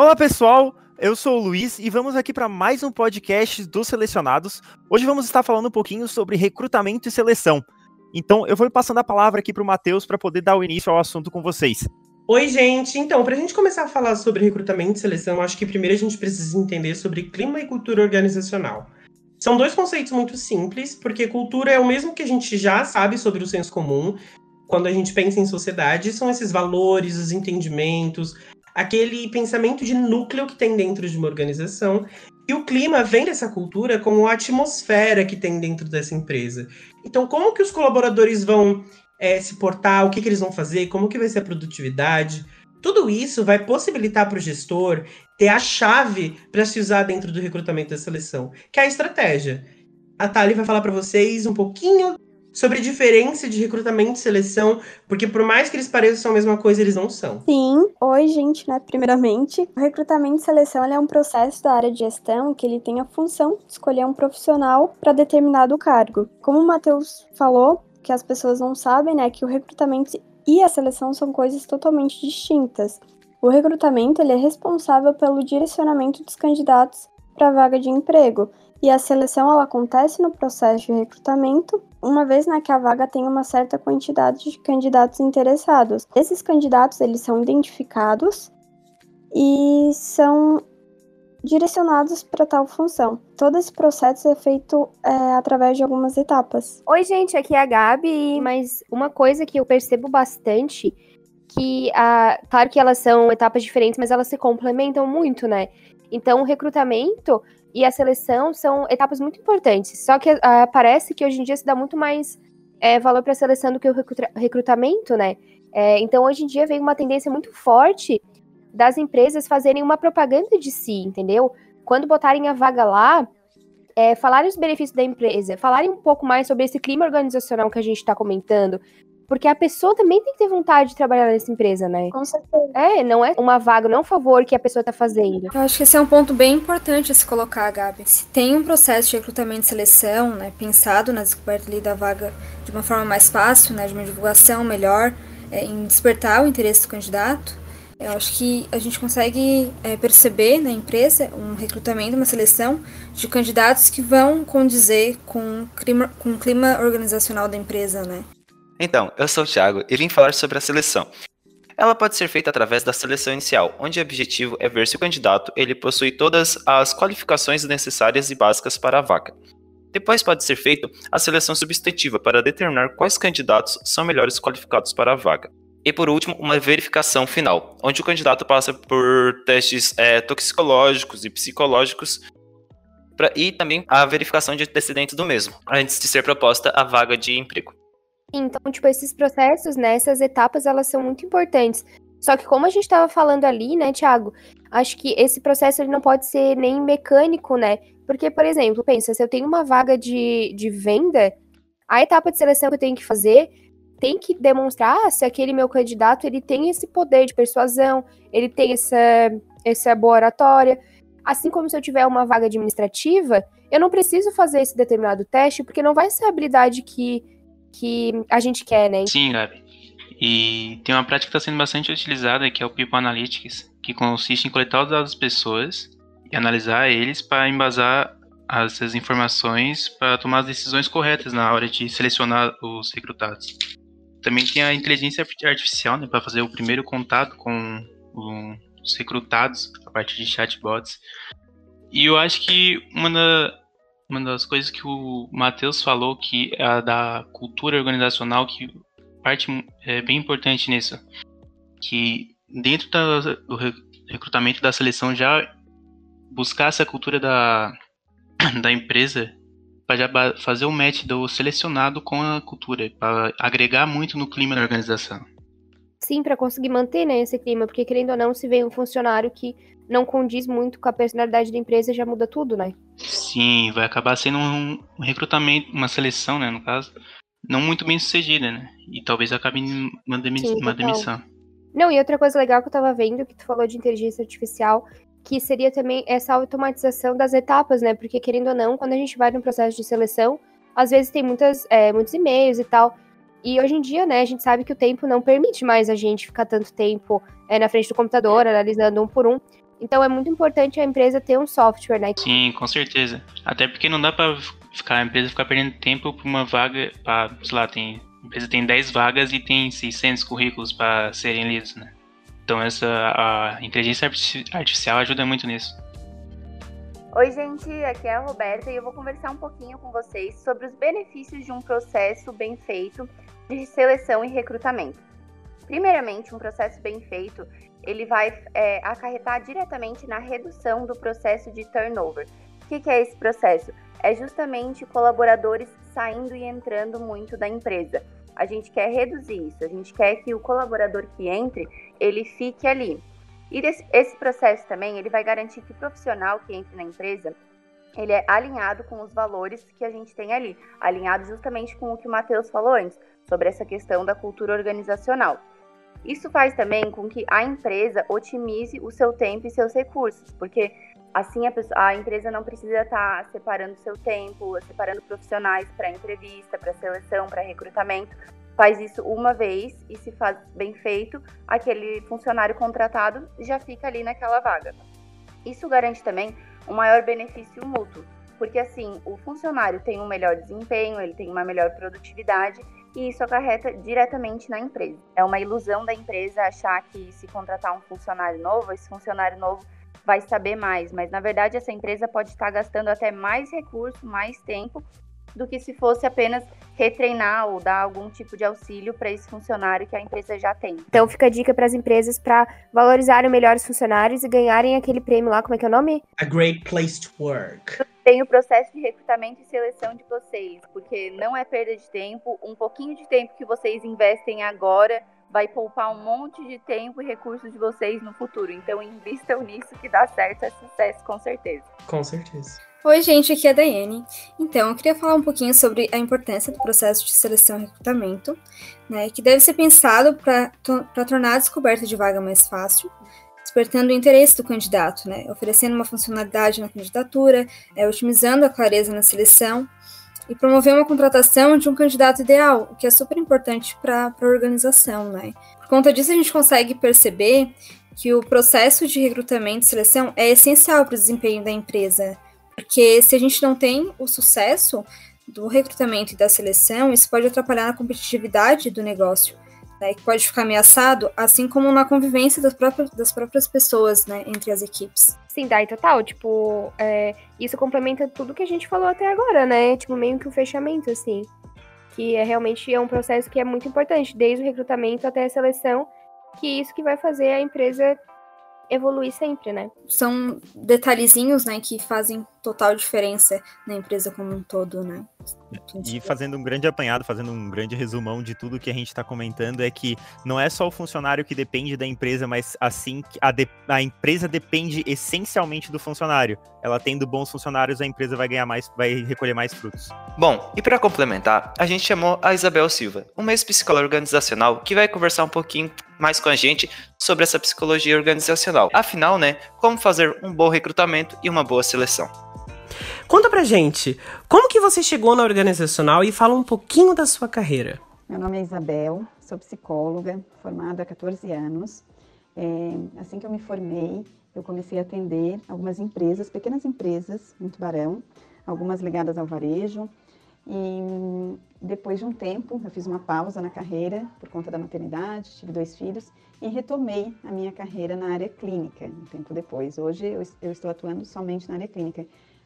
Olá pessoal, eu sou o Luiz e vamos aqui para mais um podcast dos Selecionados. Hoje vamos estar falando um pouquinho sobre recrutamento e seleção. Então eu vou passando a palavra aqui para o Matheus para poder dar o início ao assunto com vocês. Oi gente, então para a gente começar a falar sobre recrutamento e seleção, acho que primeiro a gente precisa entender sobre clima e cultura organizacional. São dois conceitos muito simples, porque cultura é o mesmo que a gente já sabe sobre o senso comum. Quando a gente pensa em sociedade, são esses valores, os entendimentos, aquele pensamento de núcleo que tem dentro de uma organização. E o clima vem dessa cultura como a atmosfera que tem dentro dessa empresa. Então, como que os colaboradores vão se portar, o que, que eles vão fazer, como que vai ser a produtividade. Tudo isso vai possibilitar para o gestor ter a chave para se usar dentro do recrutamento da seleção, que é a estratégia. A Thali vai falar para vocês um pouquinho sobre a diferença de recrutamento e seleção, porque por mais que eles pareçam a mesma coisa, eles não são. Sim. Oi, gente, né? Primeiramente, o recrutamento e seleção ele é um processo da área de gestão que ele tem a função de escolher um profissional para determinado cargo. Como o Matheus falou, que as pessoas não sabem, né, que o recrutamento e a seleção são coisas totalmente distintas. O recrutamento ele é responsável pelo direcionamento dos candidatos para a vaga de emprego. E a seleção ela acontece no processo de recrutamento, uma vez que a vaga tem uma certa quantidade de candidatos interessados. Esses candidatos eles são identificados e são direcionados para tal função. Todo esse processo é feito através de algumas etapas. Oi, gente, aqui é a Gabi, mas uma coisa que eu percebo bastante, que, claro que elas são etapas diferentes, mas elas se complementam muito, né? Então, o recrutamento e a seleção são etapas muito importantes. Só que parece que hoje em dia se dá muito mais valor para a seleção do que o recrutamento, né? Então, hoje em dia vem uma tendência muito forte das empresas fazerem uma propaganda de si, entendeu? Quando botarem a vaga lá, falarem os benefícios da empresa, falarem um pouco mais sobre esse clima organizacional que a gente está comentando. Porque a pessoa também tem que ter vontade de trabalhar nessa empresa, né? Com certeza. Não é uma vaga, não é um favor que a pessoa tá fazendo. Eu acho que esse é um ponto bem importante a se colocar, Gabi. Se tem um processo de recrutamento e seleção, né, pensado na descoberta ali da vaga de uma forma mais fácil, né, de uma divulgação melhor, em despertar o interesse do candidato, eu acho que a gente consegue perceber na empresa um recrutamento, uma seleção de candidatos que vão condizer com o clima organizacional da empresa, né? Então, eu sou o Thiago e vim falar sobre a seleção. Ela pode ser feita através da seleção inicial, onde o objetivo é ver se o candidato ele possui todas as qualificações necessárias e básicas para a vaga. Depois pode ser feita a seleção substantiva para determinar quais candidatos são melhores qualificados para a vaga. E por último, uma verificação final, onde o candidato passa por testes toxicológicos e psicológicos e também a verificação de antecedentes do mesmo, antes de ser proposta a vaga de emprego. Então, esses processos, né, essas etapas, elas são muito importantes. Só que como a gente estava falando ali, né, Thiago, acho que esse processo ele não pode ser nem mecânico, né? Porque, por exemplo, pensa, se eu tenho uma vaga de venda, a etapa de seleção que eu tenho que fazer tem que demonstrar se aquele meu candidato ele tem esse poder de persuasão, ele tem essa boa oratória. Assim como se eu tiver uma vaga administrativa, eu não preciso fazer esse determinado teste, porque não vai ser a habilidade que a gente quer, né? Sim, Gabi. E tem uma prática que está sendo bastante utilizada, que é o People Analytics, que consiste em coletar os dados das pessoas e analisar eles para embasar essas informações para tomar as decisões corretas na hora de selecionar os recrutados. Também tem a inteligência artificial, né, para fazer o primeiro contato com os recrutados a partir de chatbots. E eu acho que uma das coisas que o Matheus falou, que é a da cultura organizacional, que parte é bem importante nisso, que dentro do recrutamento da seleção já buscar essa cultura da empresa para já fazer o match do selecionado com a cultura, para agregar muito no clima da organização. Sim, para conseguir manter, né, esse clima, porque querendo ou não, se vem um funcionário que não condiz muito com a personalidade da empresa, já muda tudo, né? Sim, vai acabar sendo um recrutamento, uma seleção, né, no caso, não muito bem sucedida, né? E talvez acabe em uma demissão. Não, e outra coisa legal que eu tava vendo, que tu falou de inteligência artificial, que seria também essa automatização das etapas, né? Porque, querendo ou não, quando a gente vai num processo de seleção, às vezes tem muitos e-mails e tal. E hoje em dia, né, a gente sabe que o tempo não permite mais a gente ficar tanto tempo na frente do computador, analisando um por um. Então é muito importante a empresa ter um software, né? Sim, com certeza. Até porque não dá pra a empresa ficar perdendo tempo pra uma vaga, pra, sei lá, a empresa tem 10 vagas e tem 600 currículos pra serem lidos, né? Então a inteligência artificial ajuda muito nisso. Oi, gente, aqui é a Roberta e eu vou conversar um pouquinho com vocês sobre os benefícios de um processo bem feito de seleção e recrutamento. Primeiramente, um processo bem feito, ele vai acarretar diretamente na redução do processo de turnover. O que é esse processo? É justamente colaboradores saindo e entrando muito da empresa. A gente quer reduzir isso, a gente quer que o colaborador que entre, ele fique ali. E esse processo também, ele vai garantir que o profissional que entre na empresa, ele é alinhado com os valores que a gente tem ali, alinhado justamente com o que o Matheus falou antes, sobre essa questão da cultura organizacional. Isso faz também com que a empresa otimize o seu tempo e seus recursos, porque assim a empresa não precisa estar separando seu tempo, separando profissionais para entrevista, para seleção, para recrutamento. Faz isso uma vez e se faz bem feito, aquele funcionário contratado já fica ali naquela vaga. Isso garante também um maior benefício mútuo, porque assim o funcionário tem um melhor desempenho, ele tem uma melhor produtividade e isso acarreta diretamente na empresa. É uma ilusão da empresa achar que se contratar um funcionário novo, esse funcionário novo vai saber mais, mas na verdade essa empresa pode estar gastando até mais recurso, mais tempo, do que se fosse apenas retreinar ou dar algum tipo de auxílio para esse funcionário que a empresa já tem. Então fica a dica para as empresas para valorizarem melhores funcionários e ganharem aquele prêmio lá, como é que é o nome? A Great Place to Work. Tem o processo de recrutamento e seleção de vocês, porque não é perda de tempo, um pouquinho de tempo que vocês investem agora vai poupar um monte de tempo e recursos de vocês no futuro. Então invistam nisso que dá certo, é sucesso com certeza. Com certeza. Oi, gente, aqui é a Daiane. Então, eu queria falar um pouquinho sobre a importância do processo de seleção e recrutamento, né, que deve ser pensado para tornar a descoberta de vaga mais fácil, despertando o interesse do candidato, né, oferecendo uma funcionalidade na candidatura, otimizando a clareza na seleção e promover uma contratação de um candidato ideal, o que é super importante para a organização, né. Por conta disso, a gente consegue perceber que o processo de recrutamento e seleção é essencial para o desempenho da empresa. Porque se a gente não tem o sucesso do recrutamento e da seleção, isso pode atrapalhar na competitividade do negócio, né, que pode ficar ameaçado, assim como na convivência das próprias pessoas, né, entre as equipes. Sim, daí total, tipo, isso complementa tudo que a gente falou até agora, né, tipo, meio que um fechamento, assim, que é realmente um processo que é muito importante, desde o recrutamento até a seleção, que isso que vai fazer a empresa evoluir sempre, né? São detalhezinhos, né, que fazem total diferença na empresa como um todo, né? E fazendo um grande apanhado, fazendo um grande resumão de tudo que a gente está comentando, é que não é só o funcionário que depende da empresa, mas assim a empresa depende essencialmente do funcionário. Ela tendo bons funcionários, a empresa vai ganhar mais, vai recolher mais frutos. Bom, e para complementar, a gente chamou a Isabel Silva, uma ex-psicóloga organizacional que vai conversar um pouquinho mais com a gente sobre essa psicologia organizacional. Afinal, né, como fazer um bom recrutamento e uma boa seleção. Conta pra gente, como que você chegou na organizacional e fala um pouquinho da sua carreira? Meu nome é Isabel, sou psicóloga, formada há 14 anos. Assim que eu me formei, eu comecei a atender algumas empresas, pequenas empresas em Tubarão, algumas ligadas ao varejo. E depois de um tempo, eu fiz uma pausa na carreira por conta da maternidade, tive 2 filhos e retomei a minha carreira na área clínica, um tempo depois. Hoje eu estou atuando somente na área clínica,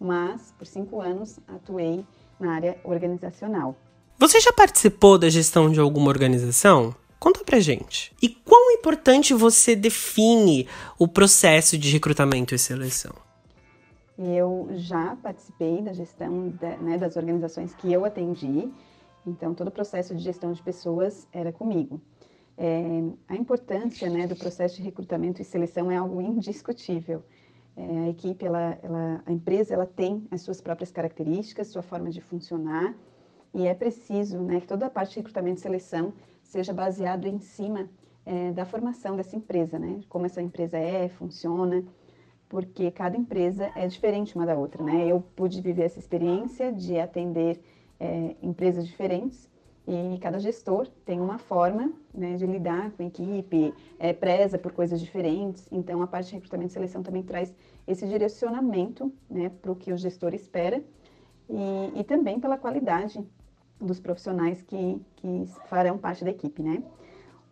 mas por 5 anos atuei na área organizacional. Você já participou da gestão de alguma organização? Conta pra gente. E quão importante você define o processo de recrutamento e seleção? Eu já participei da gestão das organizações que eu atendi, então todo o processo de gestão de pessoas era comigo. A importância, né, do processo de recrutamento e seleção é algo indiscutível. A equipe, a empresa, ela tem as suas próprias características, sua forma de funcionar e é preciso, né, que toda a parte de recrutamento e seleção seja baseado em cima da formação dessa empresa, né, como essa empresa funciona, porque cada empresa é diferente uma da outra, né? Eu pude viver essa experiência de atender empresas diferentes E cada gestor tem uma forma, né, de lidar com a equipe, preza por coisas diferentes. Então, a parte de recrutamento e seleção também traz esse direcionamento, né, para o que o gestor espera e também pela qualidade dos profissionais que farão parte da equipe, né?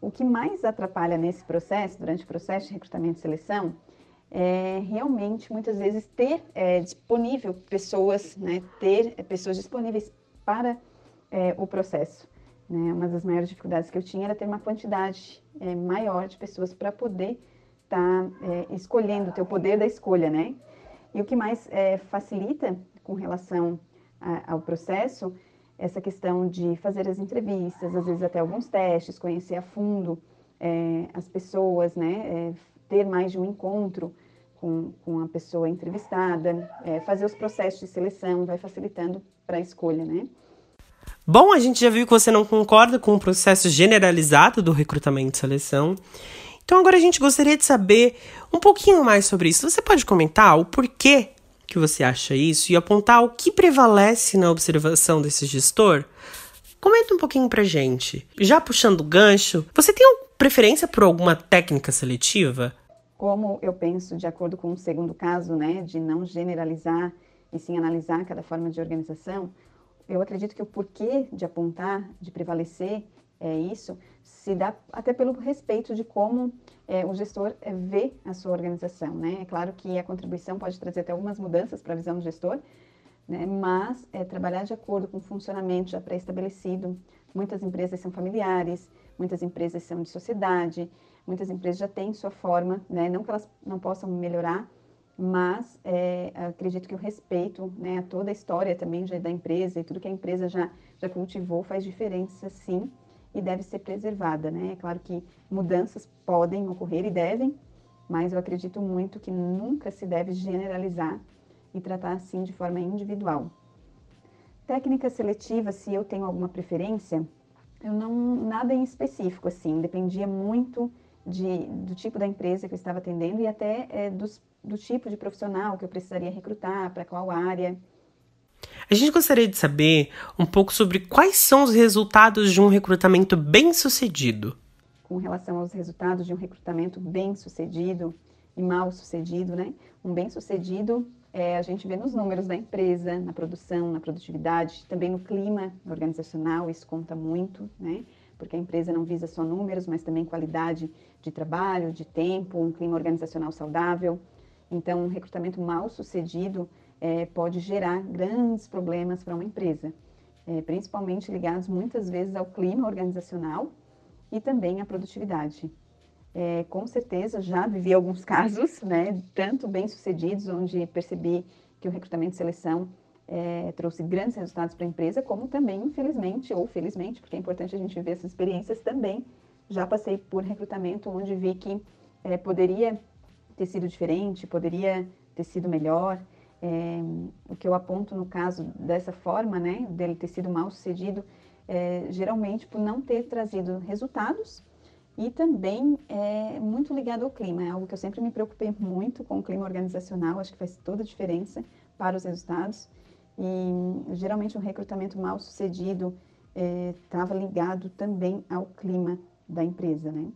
O que mais atrapalha nesse processo, durante o processo de recrutamento e seleção, é realmente, muitas vezes, ter disponível pessoas, né, ter pessoas disponíveis para o processo, né? Uma das maiores dificuldades que eu tinha era ter uma quantidade maior de pessoas para poder estar escolhendo, ter o poder da escolha, né? E o que mais facilita com relação ao processo, essa questão de fazer as entrevistas, às vezes até alguns testes, conhecer a fundo as pessoas, né? Ter mais de um encontro com a pessoa entrevistada, fazer os processos de seleção, vai facilitando para a escolha, né? Bom, a gente já viu que você não concorda com o processo generalizado do recrutamento e seleção. Então, agora a gente gostaria de saber um pouquinho mais sobre isso. Você pode comentar o porquê que você acha isso e apontar o que prevalece na observação desse gestor? Comenta um pouquinho pra gente. Já puxando o gancho, você tem preferência por alguma técnica seletiva? Como eu penso, de acordo com o segundo caso, né, de não generalizar e sim analisar cada forma de organização, eu acredito que o porquê de apontar, de prevalecer isso, se dá até pelo respeito de como o gestor vê a sua organização, né? É claro que a contribuição pode trazer até algumas mudanças para a visão do gestor, né? Mas trabalhar de acordo com o funcionamento já pré-estabelecido. Muitas empresas são familiares, muitas empresas são de sociedade, muitas empresas já têm sua forma, né? Não que elas não possam melhorar, mas acredito que o respeito, né, a toda a história também já da empresa e tudo que a empresa já cultivou faz diferença, sim, e deve ser preservada, né? É claro que mudanças podem ocorrer e devem, mas eu acredito muito que nunca se deve generalizar e tratar assim de forma individual. Técnica seletiva, se eu tenho alguma preferência, eu não, nada em específico, assim, dependia muito do tipo da empresa que eu estava atendendo e até do tipo de profissional que eu precisaria recrutar, para qual área. A gente gostaria de saber um pouco sobre quais são os resultados de um recrutamento bem-sucedido. Com relação aos resultados de um recrutamento bem-sucedido e mal-sucedido, né? Um bem-sucedido, a gente vê nos números da empresa, na produção, na produtividade, também no clima organizacional, isso conta muito, né? Porque a empresa não visa só números, mas também qualidade de trabalho, de tempo, um clima organizacional saudável. Então, um recrutamento mal sucedido pode gerar grandes problemas para uma empresa, principalmente ligados muitas vezes ao clima organizacional e também à produtividade. Com certeza, já vivi alguns casos, né, tanto bem-sucedidos, onde percebi que o recrutamento e seleção trouxe grandes resultados para a empresa, como também, infelizmente, ou felizmente, porque é importante a gente ver essas experiências também, já passei por recrutamento onde vi que poderia ter sido diferente, poderia ter sido melhor. O que eu aponto no caso dessa forma, né, dele ter sido mal sucedido, geralmente por não ter trazido resultados e também muito ligado ao clima. É algo que eu sempre me preocupei muito com o clima organizacional, acho que faz toda a diferença para os resultados. E geralmente um recrutamento mal sucedido estava ligado também ao clima da empresa, né?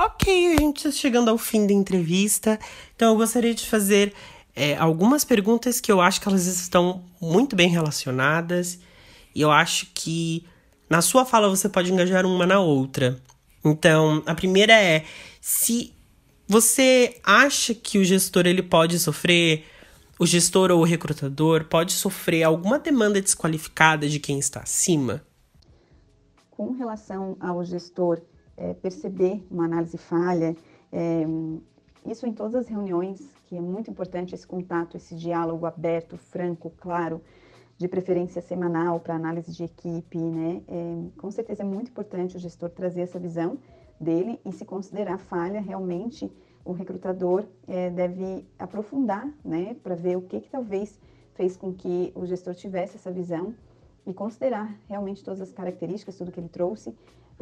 Ok, a gente está chegando ao fim da entrevista, então eu gostaria de fazer algumas perguntas que eu acho que elas estão muito bem relacionadas e eu acho que na sua fala você pode engajar uma na outra. Então, a primeira é se você acha que o gestor o gestor ou o recrutador pode sofrer alguma demanda desqualificada de quem está acima? Com relação ao gestor, perceber uma análise falha, isso em todas as reuniões, que é muito importante esse contato, esse diálogo aberto, franco, claro, de preferência semanal para análise de equipe, né? Com certeza é muito importante o gestor trazer essa visão dele e se considerar falha, realmente o recrutador deve aprofundar, né, para ver o que talvez fez com que o gestor tivesse essa visão e considerar realmente todas as características, tudo que ele trouxe,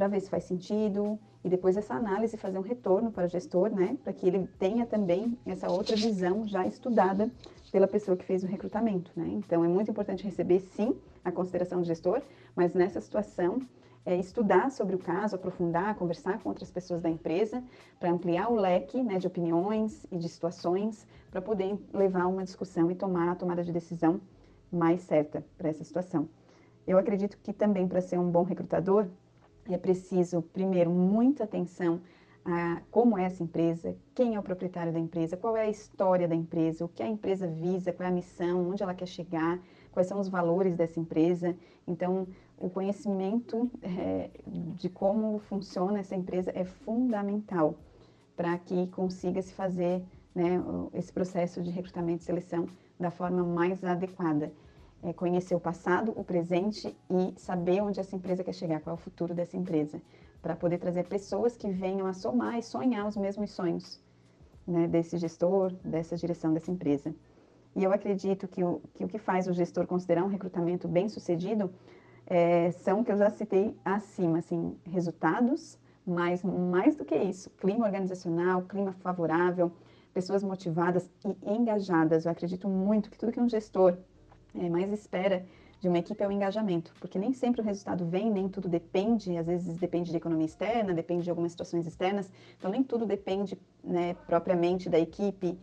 para ver se faz sentido, e depois essa análise fazer um retorno para o gestor, né, para que ele tenha também essa outra visão já estudada pela pessoa que fez o recrutamento, né. Então, é muito importante receber, sim, a consideração do gestor, mas nessa situação, estudar sobre o caso, aprofundar, conversar com outras pessoas da empresa, para ampliar o leque, né, de opiniões e de situações, para poder levar uma discussão e tomar a tomada de decisão mais certa para essa situação. Eu acredito que também, para ser um bom recrutador, é preciso, primeiro, muita atenção a como é essa empresa, quem é o proprietário da empresa, qual é a história da empresa, o que a empresa visa, qual é a missão, onde ela quer chegar, quais são os valores dessa empresa. Então, o conhecimento de como funciona essa empresa é fundamental para que consiga se fazer, né, esse processo de recrutamento e seleção da forma mais adequada. Conhecer o passado, o presente e saber onde essa empresa quer chegar, qual é o futuro dessa empresa, para poder trazer pessoas que venham a somar e sonhar os mesmos sonhos, né, desse gestor, dessa direção dessa empresa. E eu acredito que o que faz o gestor considerar um recrutamento bem-sucedido são, que eu já citei acima, assim, resultados, mas mais do que isso, clima organizacional, clima favorável, pessoas motivadas e engajadas. Eu acredito muito que tudo que um gestor mais espera de uma equipe é o engajamento, porque nem sempre o resultado vem, nem tudo depende, às vezes depende de economia externa, depende de algumas situações externas, então nem tudo depende, né, propriamente da equipe,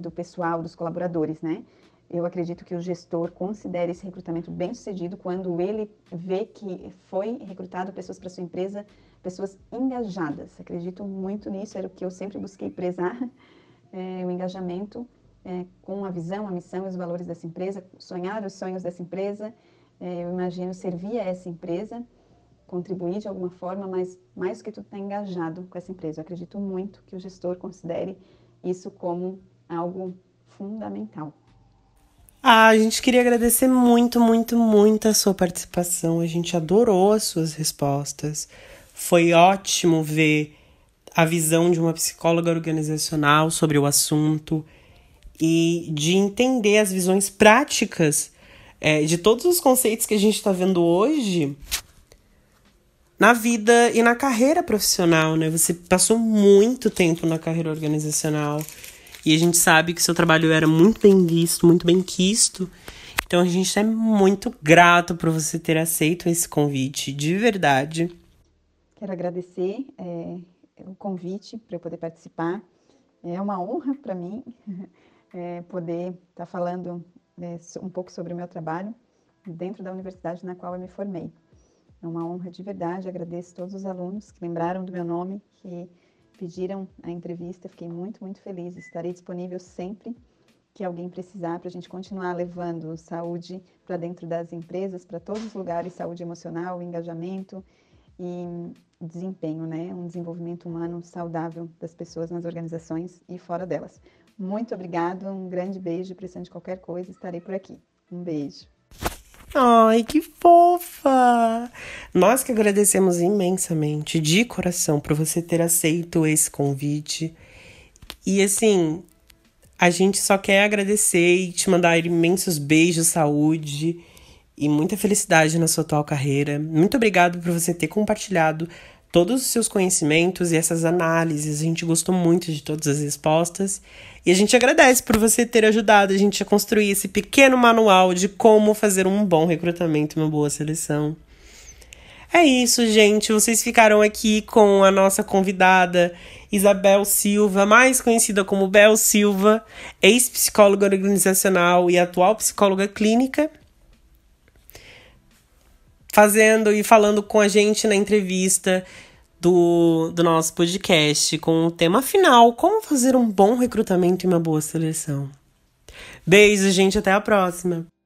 do pessoal, dos colaboradores, né? Eu acredito que o gestor considera esse recrutamento bem-sucedido quando ele vê que foi recrutado pessoas para sua empresa, pessoas engajadas. Acredito muito nisso, era o que eu sempre busquei prezar, o engajamento, com a visão, a missão e os valores dessa empresa, sonhar os sonhos dessa empresa. Eu imagino servir a essa empresa, contribuir de alguma forma, mas mais do que tudo estar engajado com essa empresa. Eu acredito muito que o gestor considere isso como algo fundamental. Ah, a gente queria agradecer muito, muito, muito a sua participação. A gente adorou as suas respostas. Foi ótimo ver a visão de uma psicóloga organizacional sobre o assunto e de entender as visões práticas de todos os conceitos que a gente está vendo hoje na vida e na carreira profissional, né? Você passou muito tempo na carreira organizacional e a gente sabe que seu trabalho era muito bem visto, muito bem quisto. Então, a gente é muito grato por você ter aceito esse convite, de verdade. Quero agradecer o convite para eu poder participar. É uma honra para mim poder estar falando um pouco sobre o meu trabalho dentro da universidade na qual eu me formei. É uma honra de verdade, agradeço todos os alunos que lembraram do meu nome, que pediram a entrevista, fiquei muito, muito feliz. Estarei disponível sempre que alguém precisar para a gente continuar levando saúde para dentro das empresas, para todos os lugares, saúde emocional, engajamento e desempenho, né? Um desenvolvimento humano saudável das pessoas nas organizações e fora delas. Muito obrigado, um grande beijo, precisando de qualquer coisa, estarei por aqui. Um beijo. Ai, que fofa! Nós que agradecemos imensamente, de coração, por você ter aceito esse convite. E assim, a gente só quer agradecer e te mandar imensos beijos, saúde e muita felicidade na sua atual carreira. Muito obrigado por você ter compartilhado todos os seus conhecimentos e essas análises. A gente gostou muito de todas as respostas. E a gente agradece por você ter ajudado a gente a construir esse pequeno manual de como fazer um bom recrutamento e uma boa seleção. É isso, gente. Vocês ficaram aqui com a nossa convidada Isabel Silva, mais conhecida como Bel Silva, ex-psicóloga organizacional e atual psicóloga clínica, fazendo e falando com a gente na entrevista do nosso podcast com o tema final: como fazer um bom recrutamento e uma boa seleção. Beijo, gente, até a próxima!